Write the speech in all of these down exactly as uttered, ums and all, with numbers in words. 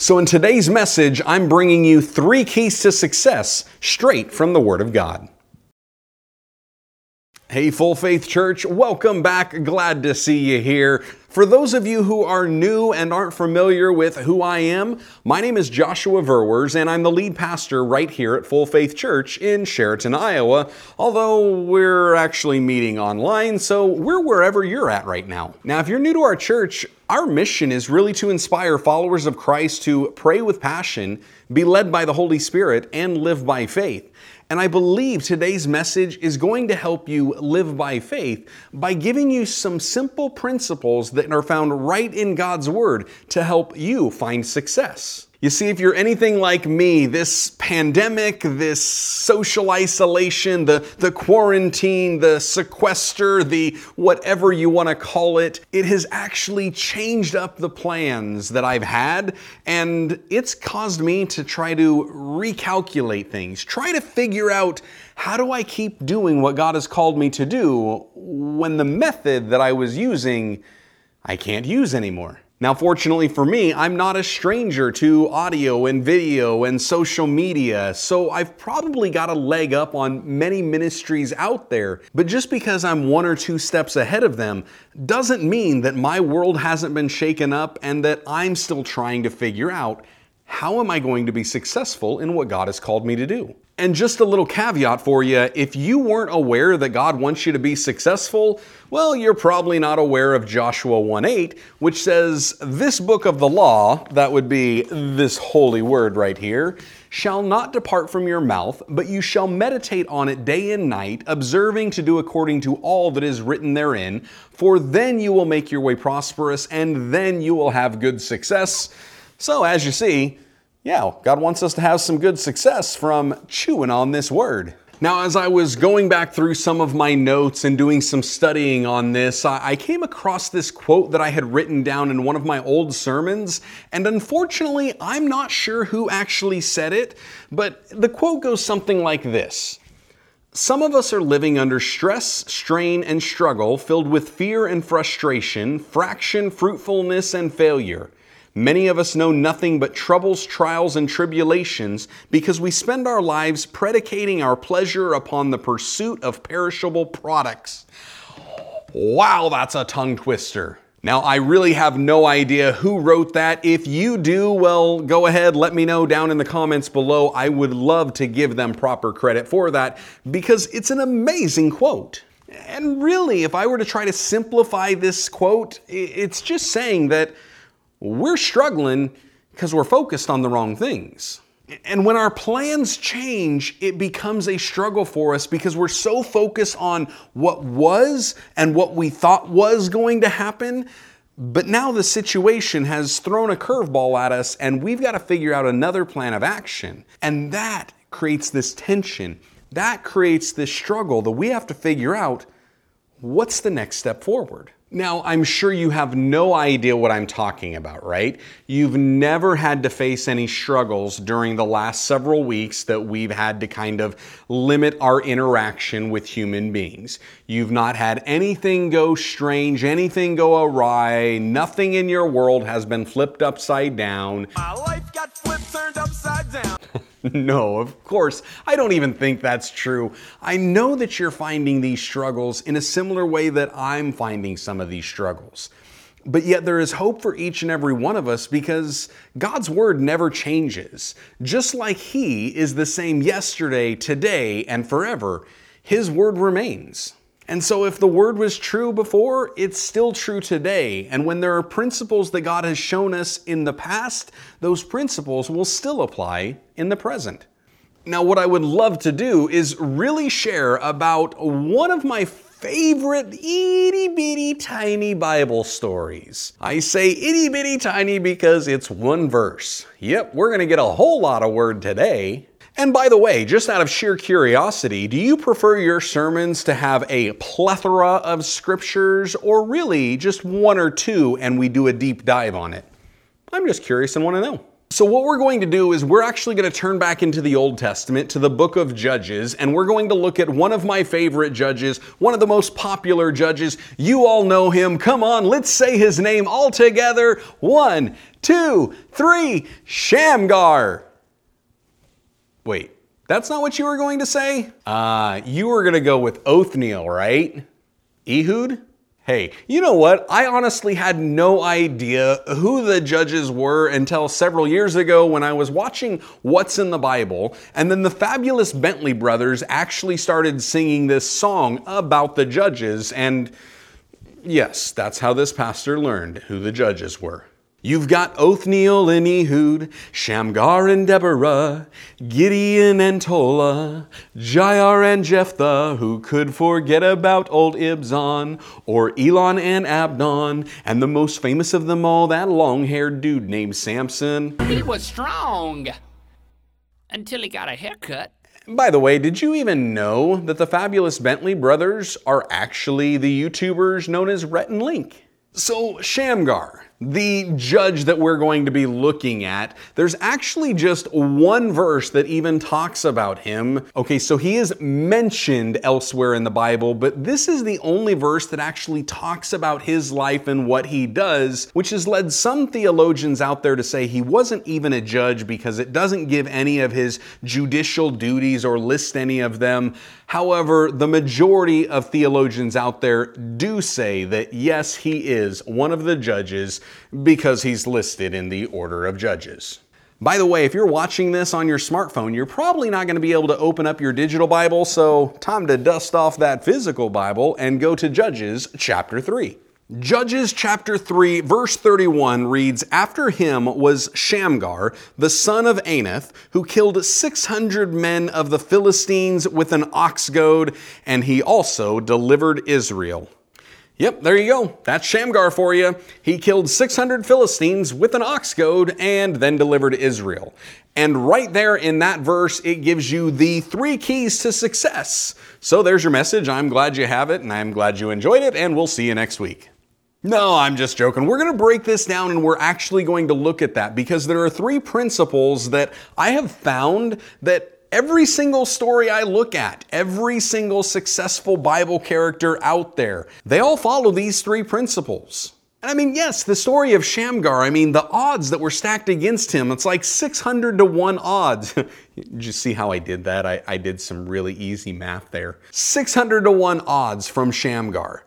So in today's message, I'm bringing you three keys to success straight from the Word of God. Hey, Full Faith Church, welcome back. Glad to see you here. For those of you who are new and aren't familiar with who I am, my name is Joshua Verwers, and I'm the lead pastor right here at Full Faith Church in Sheraton, Iowa, although we're actually meeting online, so we're wherever you're at right now. Now, if you're new to our church, our mission is really to inspire followers of Christ to pray with passion, be led by the Holy Spirit, and live by faith. And I believe today's message is going to help you live by faith by giving you some simple principles that are found right in God's Word to help you find success. You see, if you're anything like me, this pandemic, this social isolation, the, the quarantine, the sequester, the whatever you want to call it, it has actually changed up the plans that I've had, and it's caused me to try to recalculate things, try to figure out how do I keep doing what God has called me to do when the method that I was using, I can't use anymore. Now, fortunately for me, I'm not a stranger to audio and video and social media, so I've probably got a leg up on many ministries out there. But just because I'm one or two steps ahead of them doesn't mean that my world hasn't been shaken up and that I'm still trying to figure out how am I going to be successful in what God has called me to do. And just a little caveat for you, if you weren't aware that God wants you to be successful, well, you're probably not aware of Joshua one eight, which says, "This book of the law," that would be this holy word right here, "shall not depart from your mouth, but you shall meditate on it day and night, observing to do according to all that is written therein, for then you will make your way prosperous, and then you will have good success." So as you see, yeah, God wants us to have some good success from chewing on this word. Now, as I was going back through some of my notes and doing some studying on this, I came across this quote that I had written down in one of my old sermons, and unfortunately, I'm not sure who actually said it, but the quote goes something like this. "Some of us are living under stress, strain, and struggle, filled with fear and frustration, fraction, fruitfulness, and failure. Many of us know nothing but troubles, trials, and tribulations because we spend our lives predicating our pleasure upon the pursuit of perishable products." Wow, that's a tongue twister. Now, I really have no idea who wrote that. If you do, well, go ahead, let me know down in the comments below. I would love to give them proper credit for that because it's an amazing quote. And really, if I were to try to simplify this quote, it's just saying that we're struggling because we're focused on the wrong things. And when our plans change, it becomes a struggle for us because we're so focused on what was and what we thought was going to happen. But now the situation has thrown a curveball at us and we've got to figure out another plan of action. And that creates this tension. That creates this struggle that we have to figure out what's the next step forward. Now, I'm sure you have no idea what I'm talking about, right? You've never had to face any struggles during the last several weeks that we've had to kind of limit our interaction with human beings. You've not had anything go strange, anything go awry, nothing in your world has been flipped upside down. My life got flipped, turned upside down. No, of course, I don't even think that's true. I know that you're finding these struggles in a similar way that I'm finding some of these struggles. But yet there is hope for each and every one of us because God's Word never changes. Just like He is the same yesterday, today, and forever, His Word remains. And so if the Word was true before, it's still true today. And when there are principles that God has shown us in the past, those principles will still apply in the present. Now, what I would love to do is really share about one of my favorite itty bitty tiny Bible stories. I say itty bitty tiny because it's one verse. Yep, we're gonna get a whole lot of Word today. And by the way, just out of sheer curiosity, do you prefer your sermons to have a plethora of scriptures or really just one or two and we do a deep dive on it? I'm just curious and want to know. So what we're going to do is we're actually going to turn back into the Old Testament, to the Book of Judges, and we're going to look at one of my favorite judges, one of the most popular judges. You all know him. Come on, let's say his name all together. One, two, three, Shamgar. Wait, that's not what you were going to say? Uh, you were going to go with Othniel, right? Ehud? Hey, you know what? I honestly had no idea who the judges were until several years ago when I was watching What's in the Bible, and then the fabulous Bentley Brothers actually started singing this song about the judges, and yes, that's how this pastor learned who the judges were. You've got Othniel and Ehud, Shamgar and Deborah, Gideon and Tola, Jair and Jephthah, who could forget about old Ibzan, or Elon and Abdon, and the most famous of them all, that long-haired dude named Samson. He was strong until he got a haircut. By the way, did you even know that the fabulous Bentley Brothers are actually the YouTubers known as Rhett and Link? So Shamgar, the judge that we're going to be looking at, there's actually just one verse that even talks about him. Okay, so he is mentioned elsewhere in the Bible, but this is the only verse that actually talks about his life and what he does, which has led some theologians out there to say he wasn't even a judge because it doesn't give any of his judicial duties or list any of them. However, the majority of theologians out there do say that yes, he is one of the judges because he's listed in the order of judges. By the way, if you're watching this on your smartphone, you're probably not going to be able to open up your digital Bible, so time to dust off that physical Bible and go to Judges chapter three. Judges chapter three, verse thirty-one reads, "After him was Shamgar, the son of Anath, who killed six hundred men of the Philistines with an ox goad, and he also delivered Israel." Yep, there you go. That's Shamgar for you. He killed six hundred Philistines with an ox goad and then delivered Israel. And right there in that verse, it gives you the three keys to success. So there's your message. I'm glad you have it, and I'm glad you enjoyed it, and we'll see you next week. No, I'm just joking. We're going to break this down and we're actually going to look at that because there are three principles that I have found that every single story I look at, every single successful Bible character out there, they all follow these three principles. And I mean, yes, the story of Shamgar, I mean, the odds that were stacked against him, it's like six hundred to one odds. Did you see how I did that? I, I did some really easy math there. six hundred to one odds from Shamgar.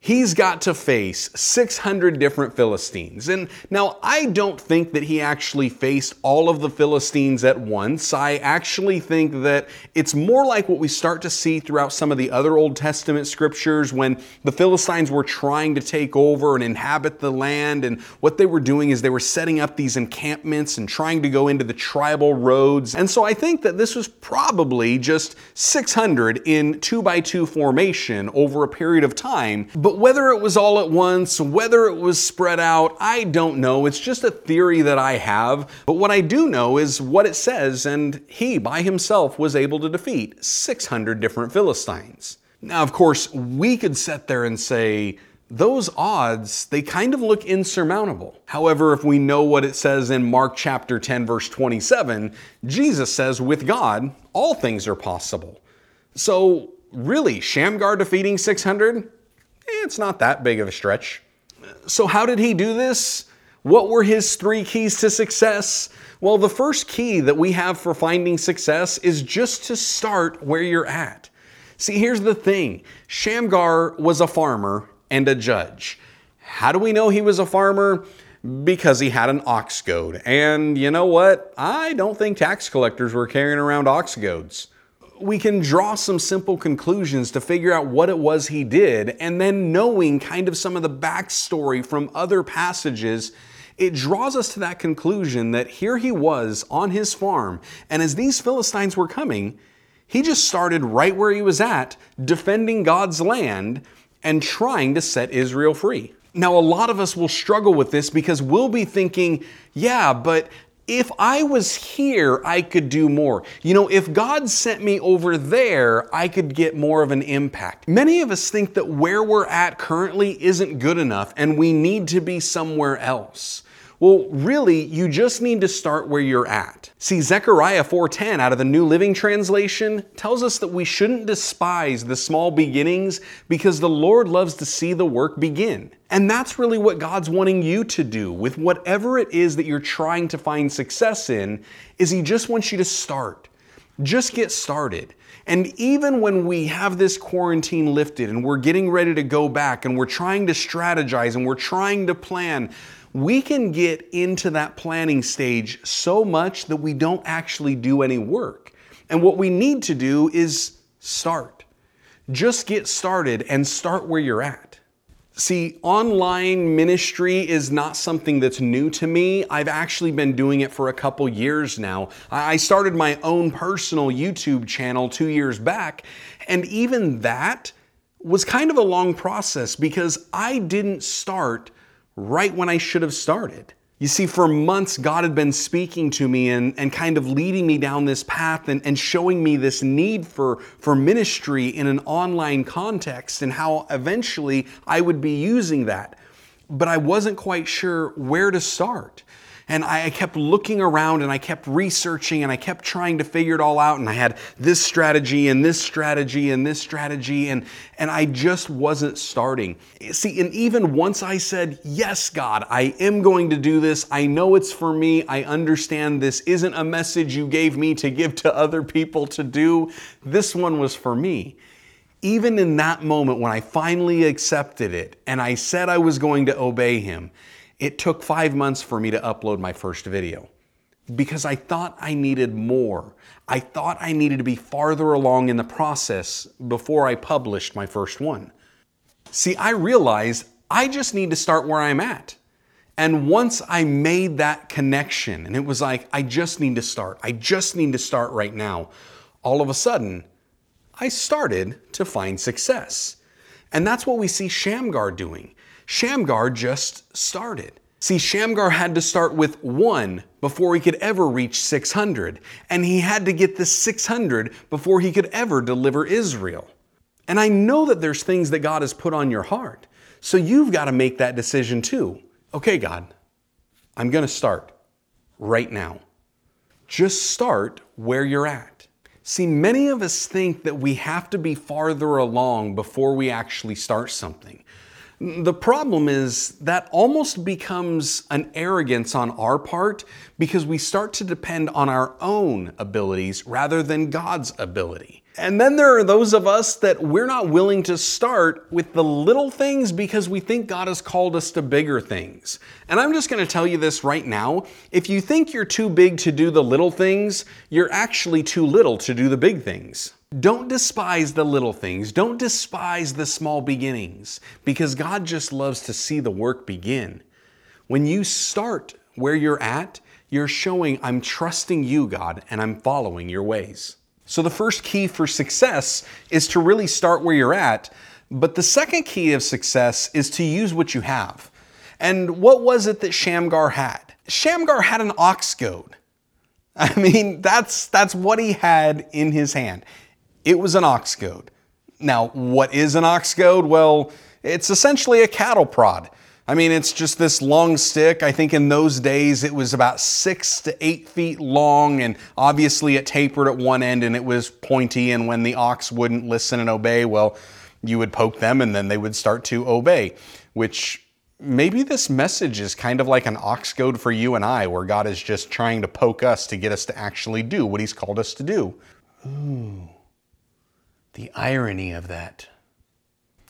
He's got to face six hundred different Philistines. And now I don't think that he actually faced all of the Philistines at once. I actually think that it's more like what we start to see throughout some of the other Old Testament scriptures when the Philistines were trying to take over and inhabit the land. And what they were doing is they were setting up these encampments and trying to go into the tribal roads. And so I think that this was probably just six hundred in two by two formation over a period of time. But But whether it was all at once, whether it was spread out, I don't know. It's just a theory that I have. But what I do know is what it says, and he by himself was able to defeat six hundred different Philistines. Now, of course, we could sit there and say, those odds, they kind of look insurmountable. However, if we know what it says in Mark chapter ten, verse twenty-seven, Jesus says, with God, all things are possible. So really, Shamgar defeating six hundred? It's not that big of a stretch. So how did he do this? What were his three keys to success? Well, the first key that we have for finding success is just to start where you're at. See, here's the thing. Shamgar was a farmer and a judge. How do we know he was a farmer? Because he had an ox goad. And you know what? I don't think tax collectors were carrying around ox goads. We can draw some simple conclusions to figure out what it was he did, and then knowing kind of some of the backstory from other passages, it draws us to that conclusion that here he was on his farm, and as these Philistines were coming, he just started right where he was at, defending God's land and trying to set Israel free. Now, a lot of us will struggle with this because we'll be thinking, yeah, but if I was here, I could do more. You know, if God sent me over there, I could get more of an impact. Many of us think that where we're at currently isn't good enough and we need to be somewhere else. Well, really, you just need to start where you're at. See, Zechariah four ten out of the New Living Translation tells us that we shouldn't despise the small beginnings because the Lord loves to see the work begin. And that's really what God's wanting you to do with whatever it is that you're trying to find success in, is He just wants you to start. Just get started. And even when we have this quarantine lifted and we're getting ready to go back and we're trying to strategize and we're trying to plan, we can get into that planning stage so much that we don't actually do any work. And what we need to do is start. Just get started and start where you're at. See, online ministry is not something that's new to me. I've actually been doing it for a couple years now. I started my own personal YouTube channel two years back, and even that was kind of a long process because I didn't start right when I should have started. You see, for months, God had been speaking to me and, and kind of leading me down this path and, and showing me this need for, for ministry in an online context and how eventually I would be using that. But I wasn't quite sure where to start. And I kept looking around and I kept researching and I kept trying to figure it all out. And I had this strategy and this strategy and this strategy and, and I just wasn't starting. See, and even once I said, yes, God, I am going to do this. I know it's for me. I understand this isn't a message you gave me to give to other people to do. This one was for me. Even in that moment when I finally accepted it and I said I was going to obey Him, it took five months for me to upload my first video because I thought I needed more. I thought I needed to be farther along in the process before I published my first one. See, I realized I just need to start where I'm at. And once I made that connection and it was like, I just need to start. I just need to start right now. All of a sudden, I started to find success. And that's what we see Shamgar doing. Shamgar just started. See, Shamgar had to start with one before he could ever reach six hundred, and he had to get the six hundred before he could ever deliver Israel. And I know that there's things that God has put on your heart, so you've got to make that decision too. Okay, God, I'm going to start right now. Just start where you're at. See, many of us think that we have to be farther along before we actually start something. The problem is that almost becomes an arrogance on our part because we start to depend on our own abilities rather than God's ability. And then there are those of us that we're not willing to start with the little things because we think God has called us to bigger things. And I'm just going to tell you this right now. If you think you're too big to do the little things, you're actually too little to do the big things. Don't despise the little things. Don't despise the small beginnings because God just loves to see the work begin. When you start where you're at, you're showing, I'm trusting you, God, and I'm following your ways. So the first key for success is to really start where you're at, but the second key of success is to use what you have. And what was it that Shamgar had? Shamgar had an ox goad. I mean, that's that's what he had in his hand. It was an ox goad. Now, what is an ox goad? Well, it's essentially a cattle prod. I mean, it's just this long stick. I think in those days it was about six to eight feet long, and obviously it tapered at one end and it was pointy, and when the ox wouldn't listen and obey, well, you would poke them and then they would start to obey, which maybe this message is kind of like an ox goad for you and I, where God is just trying to poke us to get us to actually do what He's called us to do. Ooh. The irony of that.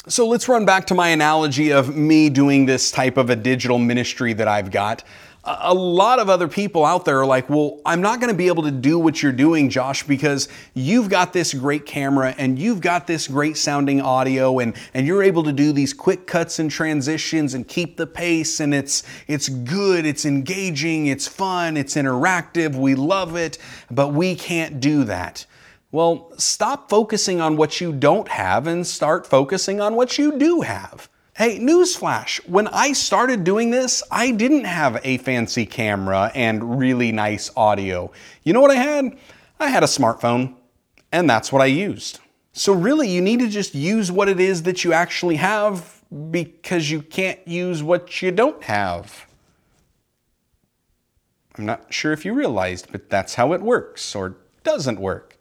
So let's run back to my analogy of me doing this type of a digital ministry that I've got. A lot of other people out there are like, well, I'm not going to be able to do what you're doing, Josh, because you've got this great camera and you've got this great sounding audio and, and you're able to do these quick cuts and transitions and keep the pace, and it's it's good, it's engaging, it's fun, it's interactive, we love it, but we can't do that. Well, stop focusing on what you don't have and start focusing on what you do have. Hey, newsflash, when I started doing this, I didn't have a fancy camera and really nice audio. You know what I had? I had a smartphone, and that's what I used. So really, you need to just use what it is that you actually have because you can't use what you don't have. I'm not sure if you realized, but that's how it works or doesn't work.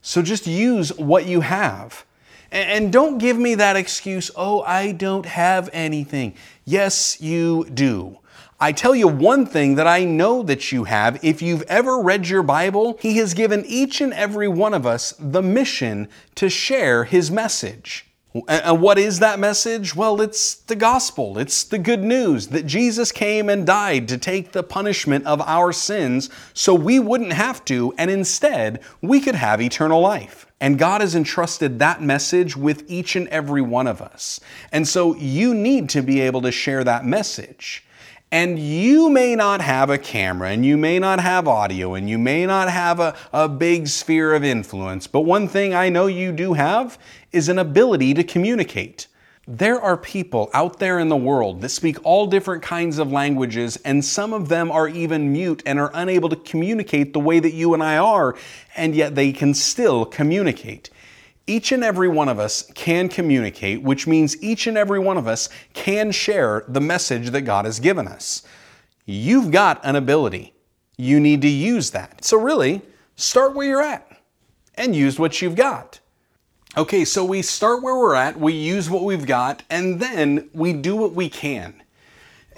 So just use what you have. And don't give me that excuse, oh, I don't have anything. Yes, you do. I tell you one thing that I know that you have. If you've ever read your Bible, He has given each and every one of us the mission to share His message. And what is that message? Well, it's the gospel. It's the good news that Jesus came and died to take the punishment of our sins so we wouldn't have to, and instead, we could have eternal life. And God has entrusted that message with each and every one of us. And so you need to be able to share that message. And you may not have a camera, and you may not have audio, and you may not have a, a big sphere of influence, but one thing I know you do have is an ability to communicate. There are people out there in the world that speak all different kinds of languages, and some of them are even mute and are unable to communicate the way that you and I are, and yet they can still communicate. Each and every one of us can communicate, which means each and every one of us can share the message that God has given us. You've got an ability. You need to use that. So really, start where you're at and use what you've got. Okay, so we start where we're at, we use what we've got, and then we do what we can.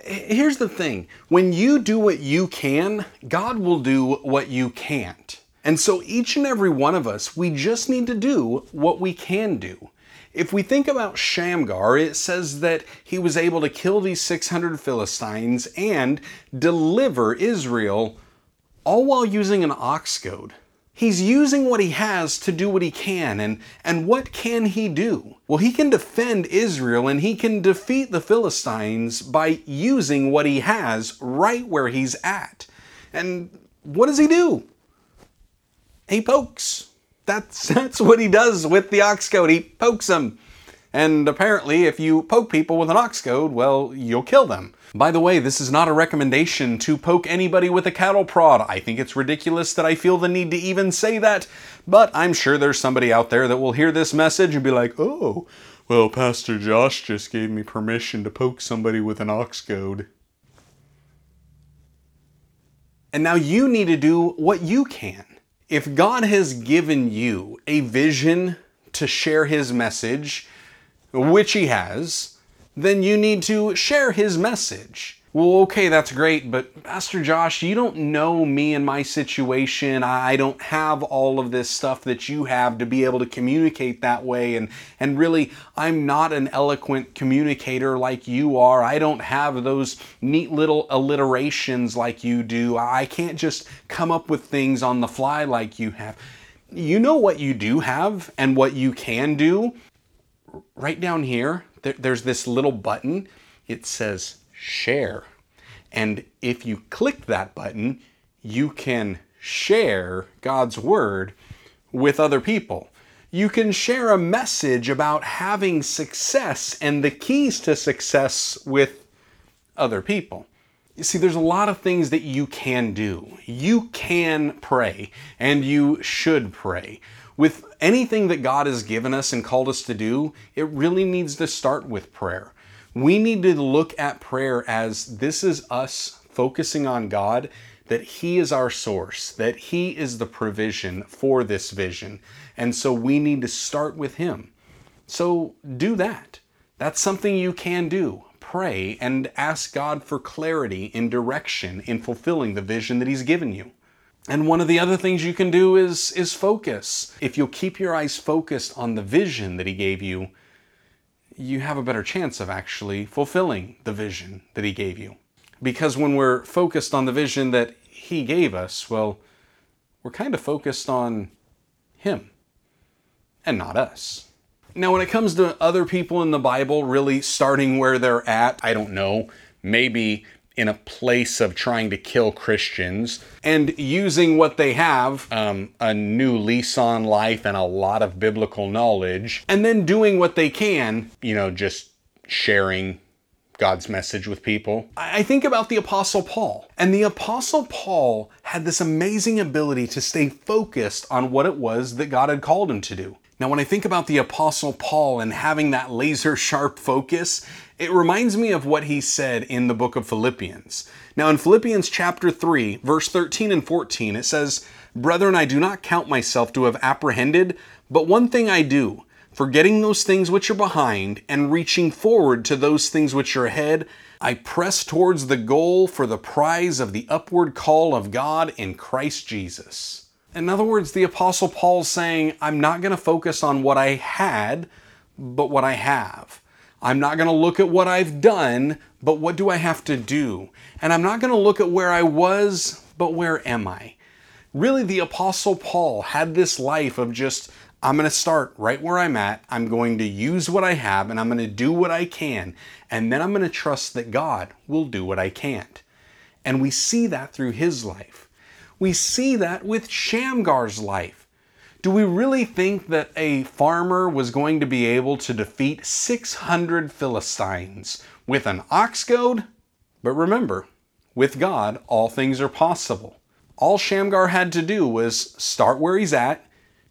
Here's the thing. When you do what you can, God will do what you can't. And so each and every one of us, we just need to do what we can do. If we think about Shamgar, it says that he was able to kill these six hundred Philistines and deliver Israel, all while using an ox goad. He's using what he has to do what he can, and, and what can he do? Well, he can defend Israel and he can defeat the Philistines by using what he has right where he's at. And what does he do? He pokes. That's that's what he does with the ox goad. He pokes them. And apparently, if you poke people with an ox goad, well, you'll kill them. By the way, this is not a recommendation to poke anybody with a cattle prod. I think it's ridiculous that I feel the need to even say that, but I'm sure there's somebody out there that will hear this message and be like, oh, well, Pastor Josh just gave me permission to poke somebody with an ox goad. And now you need to do what you can. If God has given you a vision to share His message, which He has, then you need to share His message. Well, okay, that's great, but Pastor Josh, you don't know me and my situation. I don't have all of this stuff that you have to be able to communicate that way. And, and really, I'm not an eloquent communicator like you are. I don't have those neat little alliterations like you do. I can't just come up with things on the fly like you have. You know what you do have and what you can do? Right down here, there, there's this little button. It says share. And if you click that button, you can share God's word with other people. You can share a message about having success and the keys to success with other people. You see, there's a lot of things that you can do. You can pray, and you should pray. With anything that God has given us and called us to do, it really needs to start with prayer. We need to look at prayer as this is us focusing on God, that He is our source, that He is the provision for this vision. And so we need to start with Him. So do that. That's something you can do. Pray and ask God for clarity and direction in fulfilling the vision that He's given you. And one of the other things you can do is, is focus. If you'll keep your eyes focused on the vision that He gave you, you have a better chance of actually fulfilling the vision that He gave you. Because when we're focused on the vision that He gave us, well, we're kind of focused on Him and not us. Now, when it comes to other people in the Bible really starting where they're at, I don't know, maybe in a place of trying to kill Christians and using what they have, um, a new lease on life and a lot of biblical knowledge, and then doing what they can, you know, just sharing God's message with people. I think about the Apostle Paul, and the Apostle Paul had this amazing ability to stay focused on what it was that God had called him to do. Now, when I think about the Apostle Paul and having that laser sharp focus, it reminds me of what he said in the book of Philippians. Now, in Philippians chapter three, verse thirteen and fourteen, it says, "Brethren, I do not count myself to have apprehended, but one thing I do, forgetting those things which are behind and reaching forward to those things which are ahead, I press towards the goal for the prize of the upward call of God in Christ Jesus." In other words, the Apostle Paul's saying, I'm not going to focus on what I had, but what I have. I'm not going to look at what I've done, but what do I have to do? And I'm not going to look at where I was, but where am I? Really, the Apostle Paul had this life of just, I'm going to start right where I'm at, I'm going to use what I have, and I'm going to do what I can, and then I'm going to trust that God will do what I can't. And we see that through his life. We see that with Shamgar's life. Do we really think that a farmer was going to be able to defeat six hundred Philistines with an ox goad? But remember, with God, all things are possible. All Shamgar had to do was start where he's at,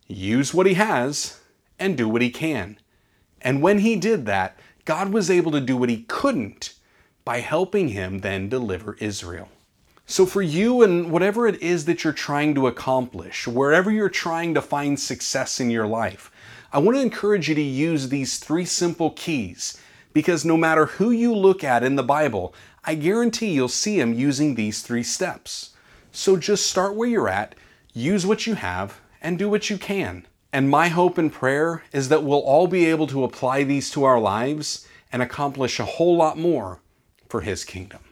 use what he has, and do what he can. And when he did that, God was able to do what he couldn't by helping him then deliver Israel. So for you and whatever it is that you're trying to accomplish, wherever you're trying to find success in your life, I want to encourage you to use these three simple keys, because no matter who you look at in the Bible, I guarantee you'll see him using these three steps. So just start where you're at, use what you have, and do what you can. And my hope and prayer is that we'll all be able to apply these to our lives and accomplish a whole lot more for his kingdom.